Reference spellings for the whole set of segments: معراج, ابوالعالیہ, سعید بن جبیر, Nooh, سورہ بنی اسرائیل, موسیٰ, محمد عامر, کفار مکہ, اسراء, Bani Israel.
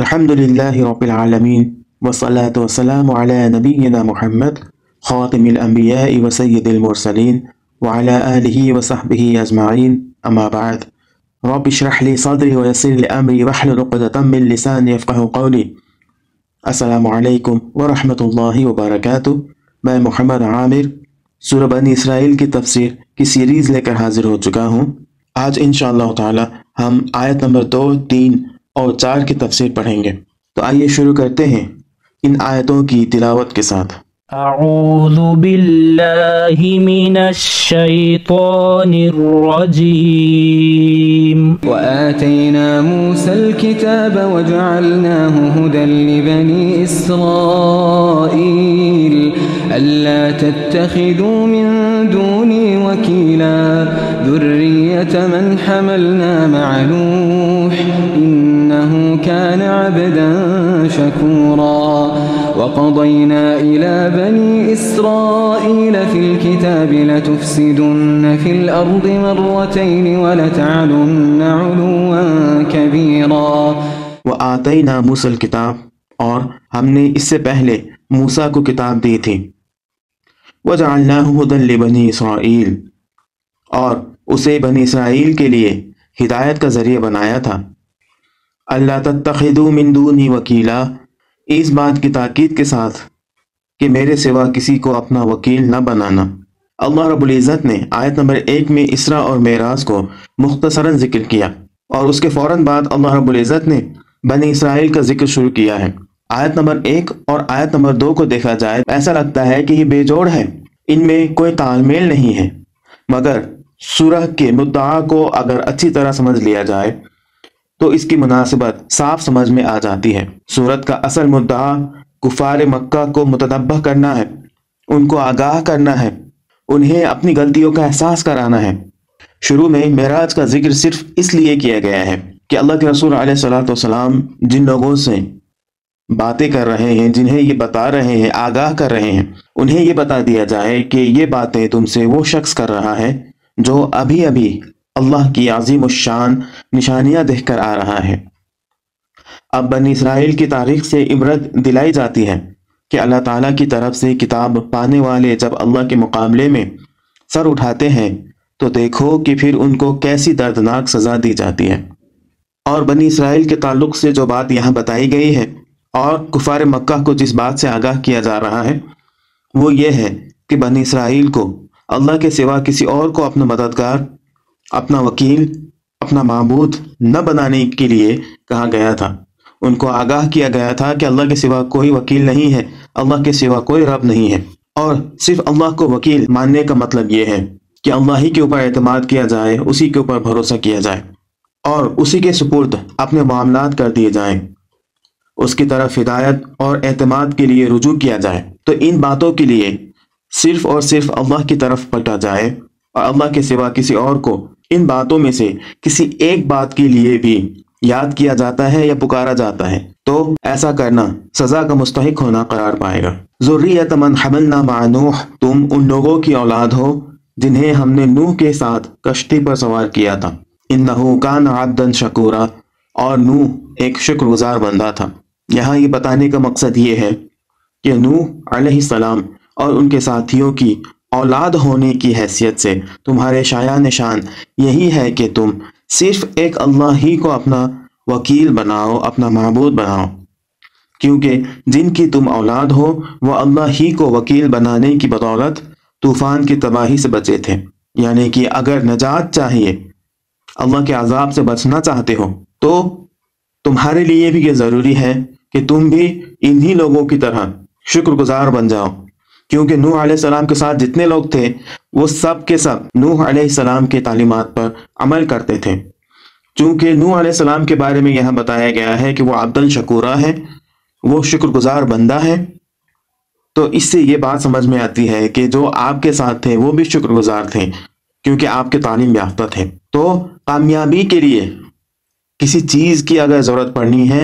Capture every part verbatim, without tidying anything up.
الحمد للہ رب العالمین وصلاۃ وسلام علی نبینا محمد خاتم الانبیاء وسید المرسلین وعلی آلہ وصحبہ اجمعین اما بعد رب اشرح لی صدری ویسر لی امری واحلل عقدۃ من لسانی یفقہوا قولی۔ السلام علیکم ورحمۃ اللہ وبرکاتہ۔ میں محمد عامر سورہ بنی اسرائیل کی تفسیر کی سیریز لے کر حاضر ہو چکا ہوں۔ آج انشاءاللہ تعالی ہم آیت نمبر دو تین اور چار کی تفسیر پڑھیں گے، تو آئیے شروع کرتے ہیں ان آیتوں کی تلاوت کے ساتھ۔ اعوذ باللہ من الشیطان الرجیم۔ وآتینا موسیٰ الکتاب وجعلناہ ھدی لبنی اسرائیل الا تتخذوا من دونی وکیلا ذریۃ من حملنا مع نوح انہ کان عبدا شکورا۔ وَقَضَيْنَا إِلَى بَنِي إِسْرَائِيلَ فِي الْكِتَابِ لَتُفْسِدُنَّ فِي الْأَرْضِ مَرَّتَيْنِ وَلَتَعْلُنَّ عُلُوًّا كَبِيرًا۔ وَآتَيْنَا مُوسَى الْكِتَابَ، اور ہم نے اس سے پہلے موسیٰ کو کتاب دی تھی۔ وَجَعَلْنَاهُ هُدًى لِبَنِي إِسْرَائِيلَ، اور اسے بنی اسرائیل کے لیے ہدایت کا ذریعہ بنایا تھا۔ أَلَّا تَتَّخِذُوا مِن دُونِي وَكِيلًا، اس بات کی تاکید کے ساتھ کہ میرے سوا کسی کو اپنا وکیل نہ بنانا۔ اللہ رب العزت نے آیت نمبر ایک میں اسراء اور معراج کو مختصراً ذکر کیا، اور اس کے فوراً بعد اللہ رب العزت نے بنی اسرائیل کا ذکر شروع کیا ہے۔ آیت نمبر ایک اور آیت نمبر دو کو دیکھا جائے ایسا لگتا ہے کہ یہ بے جوڑ ہے، ان میں کوئی تال میل نہیں ہے، مگر سورہ کے مدعا کو اگر اچھی طرح سمجھ لیا جائے تو اس کی مناسبت صاف سمجھ میں آ جاتی ہے۔ سورت کا اصل مدعا کفار مکہ کو متنبہ کرنا ہے، ان کو آگاہ کرنا ہے، انہیں اپنی غلطیوں کا احساس کرانا ہے۔ شروع میں معراج کا ذکر صرف اس لیے کیا گیا ہے کہ اللہ کے رسول علیہ الصلوۃ والسلام جن لوگوں سے باتیں کر رہے ہیں، جنہیں یہ بتا رہے ہیں، آگاہ کر رہے ہیں، انہیں یہ بتا دیا جائے کہ یہ باتیں تم سے وہ شخص کر رہا ہے جو ابھی ابھی اللہ کی عظیم الشان نشانیاں دیکھ کر آ رہا ہے۔ اب بنی اسرائیل کی تاریخ سے عبرت دلائی جاتی ہے کہ اللہ تعالیٰ کی طرف سے کتاب پانے والے جب اللہ کے مقابلے میں سر اٹھاتے ہیں تو دیکھو کہ پھر ان کو کیسی دردناک سزا دی جاتی ہے۔ اور بنی اسرائیل کے تعلق سے جو بات یہاں بتائی گئی ہے اور کفار مکہ کو جس بات سے آگاہ کیا جا رہا ہے وہ یہ ہے کہ بنی اسرائیل کو اللہ کے سوا کسی اور کو اپنا مددگار، اپنا وکیل، اپنا معبود نہ بنانے کے لیے کہا گیا تھا۔ ان کو آگاہ کیا گیا تھا کہ اللہ کے سوا کوئی وکیل نہیں ہے، اللہ کے سوا کوئی رب نہیں ہے، اور صرف اللہ کو وکیل ماننے کا مطلب یہ ہے کہ اللہ ہی کے اوپر اعتماد کیا جائے، اسی کے اوپر بھروسہ کیا جائے اور اسی کے سپرد اپنے معاملات کر دیے جائیں، اس کی طرف ہدایت اور اعتماد کے لیے رجوع کیا جائے۔ تو ان باتوں کے لیے صرف اور صرف اللہ کی طرف پلٹا جائے اور اللہ کے سوا کسی اور کو ان باتوں میں سے کسی ایک بات کے لیے بھی یاد کیا جاتا ہے یا پکارا جاتا ہے تو ایسا کرنا سزا کا مستحق ہونا قرار پائے گا۔ ذریۃ من حملنا مع نوح، تم ان لوگوں کی اولاد ہو جنہیں ہم نے نوح کے ساتھ کشتی پر سوار کیا تھا۔ انہ کان عبدا شکورا، اور نوح ایک شکر گزار بندہ تھا۔ یہاں یہ بتانے کا مقصد یہ ہے کہ نوح علیہ السلام اور ان کے ساتھیوں کی اولاد ہونے کی حیثیت سے تمہارے شایع نشان یہی ہے کہ تم صرف ایک اللہ ہی کو اپنا وکیل بناؤ، اپنا معبود بناؤ، کیونکہ جن کی تم اولاد ہو وہ اللہ ہی کو وکیل بنانے کی بدولت طوفان کی تباہی سے بچے تھے۔ یعنی کہ اگر نجات چاہیے، اللہ کے عذاب سے بچنا چاہتے ہو تو تمہارے لیے بھی یہ ضروری ہے کہ تم بھی انہی لوگوں کی طرح شکر گزار بن جاؤ، کیونکہ نوح علیہ السلام کے ساتھ جتنے لوگ تھے وہ سب کے سب نوح علیہ السلام کے تعلیمات پر عمل کرتے تھے۔ چونکہ نوح علیہ السلام کے بارے میں یہاں بتایا گیا ہے کہ وہ عبدن شکورہ ہے، وہ شکر گزار بندہ ہے، تو اس سے یہ بات سمجھ میں آتی ہے کہ جو آپ کے ساتھ تھے وہ بھی شکر گزار تھے کیونکہ آپ کے تعلیم یافتہ تھے۔ تو کامیابی کے لیے کسی چیز کی اگر ضرورت پڑنی ہے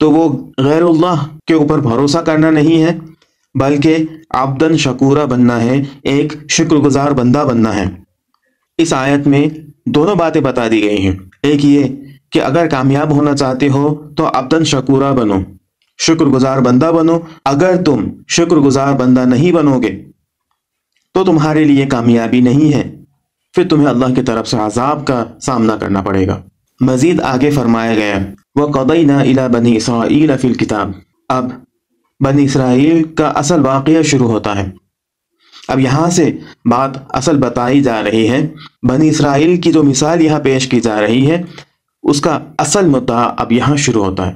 تو وہ غیر اللہ کے اوپر بھروسہ کرنا نہیں ہے، بلکہ عبدن شکورہ بننا ہے، ایک شکر گزار بندہ بننا ہے۔ اس آیت میں دونوں باتیں بتا دی گئی ہیں، ایک یہ کہ اگر کامیاب ہونا چاہتے ہو تو عبدًا شکورا بنو، شکر گزار بندہ بنو، اگر تم شکر گزار بندہ نہیں بنو گے تو تمہارے لیے کامیابی نہیں ہے، پھر تمہیں اللہ کی طرف سے عذاب کا سامنا کرنا پڑے گا۔ مزید آگے فرمایا گیا وَقَضَيْنَا إِلَىٰ بَنِي إِسْرَائِيلَ فِي الْكِتَابِ، اب بنی اسرائیل کا اصل واقعہ شروع ہوتا ہے۔ اب یہاں سے بات اصل بتائی جا رہی ہے، بنی اسرائیل کی جو مثال یہاں پیش کی جا رہی ہے اس کا اصل مدعا اب یہاں شروع ہوتا ہے۔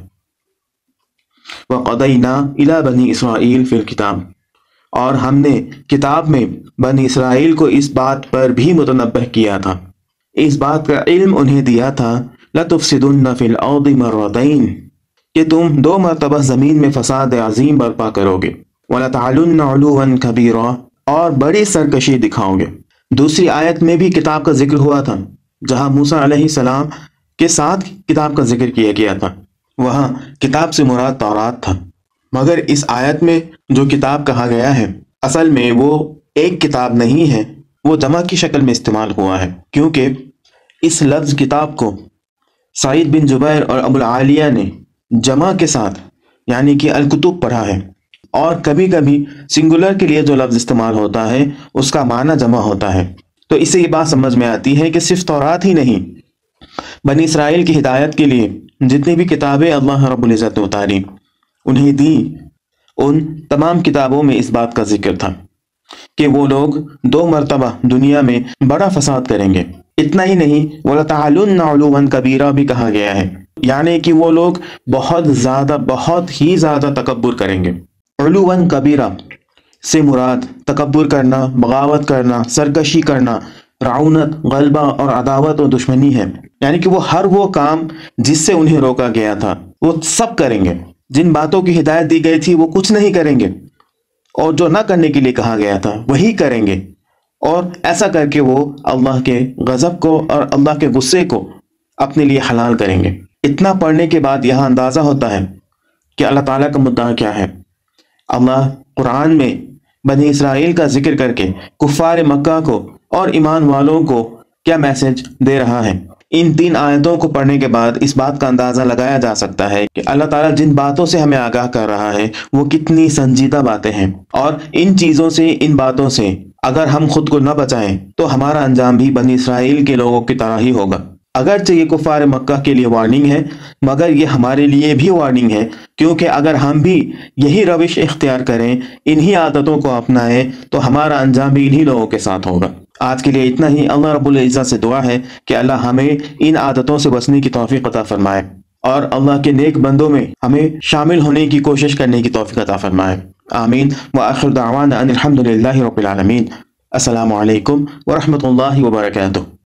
وَقَضَيْنَا إِلَىٰ بَنِي إِسْرَائِيلَ فِي الْكِتَابِ، اور ہم نے کتاب میں بنی اسرائیل کو اس بات پر بھی متنبہ کیا تھا، اس بات کا علم انہیں دیا تھا لَتُفْسِدُنَّ فِي الْأَرْضِ مَرَّتَيْنِ، کہ تم دو مرتبہ زمین میں فساد عظیم برپا کرو گے، وَلَتَعْلُنَّ عُلُوًّا كَبِيرًا، اور بڑی سرکشی دکھاؤ گے۔ دوسری آیت میں بھی کتاب کا ذکر ہوا تھا، جہاں موسیٰ علیہ السلام کے ساتھ کتاب کا ذکر کیا گیا تھا، وہاں کتاب سے مراد تورات تھا، مگر اس آیت میں جو کتاب کہا گیا ہے اصل میں وہ ایک کتاب نہیں ہے، وہ جمع کی شکل میں استعمال ہوا ہے، کیونکہ اس لفظ کتاب کو سعید بن جبیر اور ابوالعالیہ نے جمع کے ساتھ یعنی کہ الکتب پڑھا ہے، اور کبھی کبھی سنگولر کے لیے جو لفظ استعمال ہوتا ہے اس کا معنی جمع ہوتا ہے۔ تو اس سے یہ بات سمجھ میں آتی ہے کہ صرف تورات ہی نہیں، بنی اسرائیل کی ہدایت کے لیے جتنی بھی کتابیں اللہ رب العزت نے اتاری انہیں دی، ان تمام کتابوں میں اس بات کا ذکر تھا کہ وہ لوگ دو مرتبہ دنیا میں بڑا فساد کریں گے۔ اتنا ہی نہیں، وَلَتَعْلُنَّ عُلُوًّا كَبِيرًا بھی کہا گیا ہے، یعنی کہ وہ لوگ بہت زیادہ بہت ہی زیادہ تکبر کریں گے۔ علوًا کبیرہ سے مراد تکبر کرنا، بغاوت کرنا، سرکشی کرنا، رعونت، غلبہ اور عداوت اور دشمنی ہے، یعنی کہ وہ ہر وہ کام جس سے انہیں روکا گیا تھا وہ سب کریں گے، جن باتوں کی ہدایت دی گئی تھی وہ کچھ نہیں کریں گے، اور جو نہ کرنے کے لیے کہا گیا تھا وہی کریں گے، اور ایسا کر کے وہ اللہ کے غضب کو اور اللہ کے غصے کو اپنے لیے حلال کریں گے۔ اتنا پڑھنے کے بعد یہاں اندازہ ہوتا ہے کہ اللہ تعالیٰ کا مدعا کیا ہے۔ اللہ قرآن میں بنی اسرائیل کا ذکر کر کے کفار مکہ کو اور ایمان والوں کو کیا میسج دے رہا ہے؟ ان تین آیتوں کو پڑھنے کے بعد اس بات کا اندازہ لگایا جا سکتا ہے کہ اللہ تعالیٰ جن باتوں سے ہمیں آگاہ کر رہا ہے وہ کتنی سنجیدہ باتیں ہیں، اور ان چیزوں سے، ان باتوں سے اگر ہم خود کو نہ بچائیں تو ہمارا انجام بھی بنی اسرائیل کے لوگوں کی طرح ہی ہوگا۔ اگرچہ یہ کفار مکہ کے لیے وارننگ ہے، مگر یہ ہمارے لیے بھی وارننگ ہے، کیونکہ اگر ہم بھی یہی روش اختیار کریں، انہی عادتوں کو اپنائیں، تو ہمارا انجام بھی انہی لوگوں کے ساتھ ہوگا۔ آج کے لیے اتنا ہی۔ اللہ رب العزت سے دعا ہے کہ اللہ ہمیں ان عادتوں سے بچنے کی توفیق عطا فرمائے، اور اللہ کے نیک بندوں میں ہمیں شامل ہونے کی کوشش کرنے کی توفیق عطا فرمائے۔ آمین۔ وآخر دعوانا ان الحمدللہ رب العالمین۔ السلام علیکم ورحمۃ اللہ وبرکاتہ۔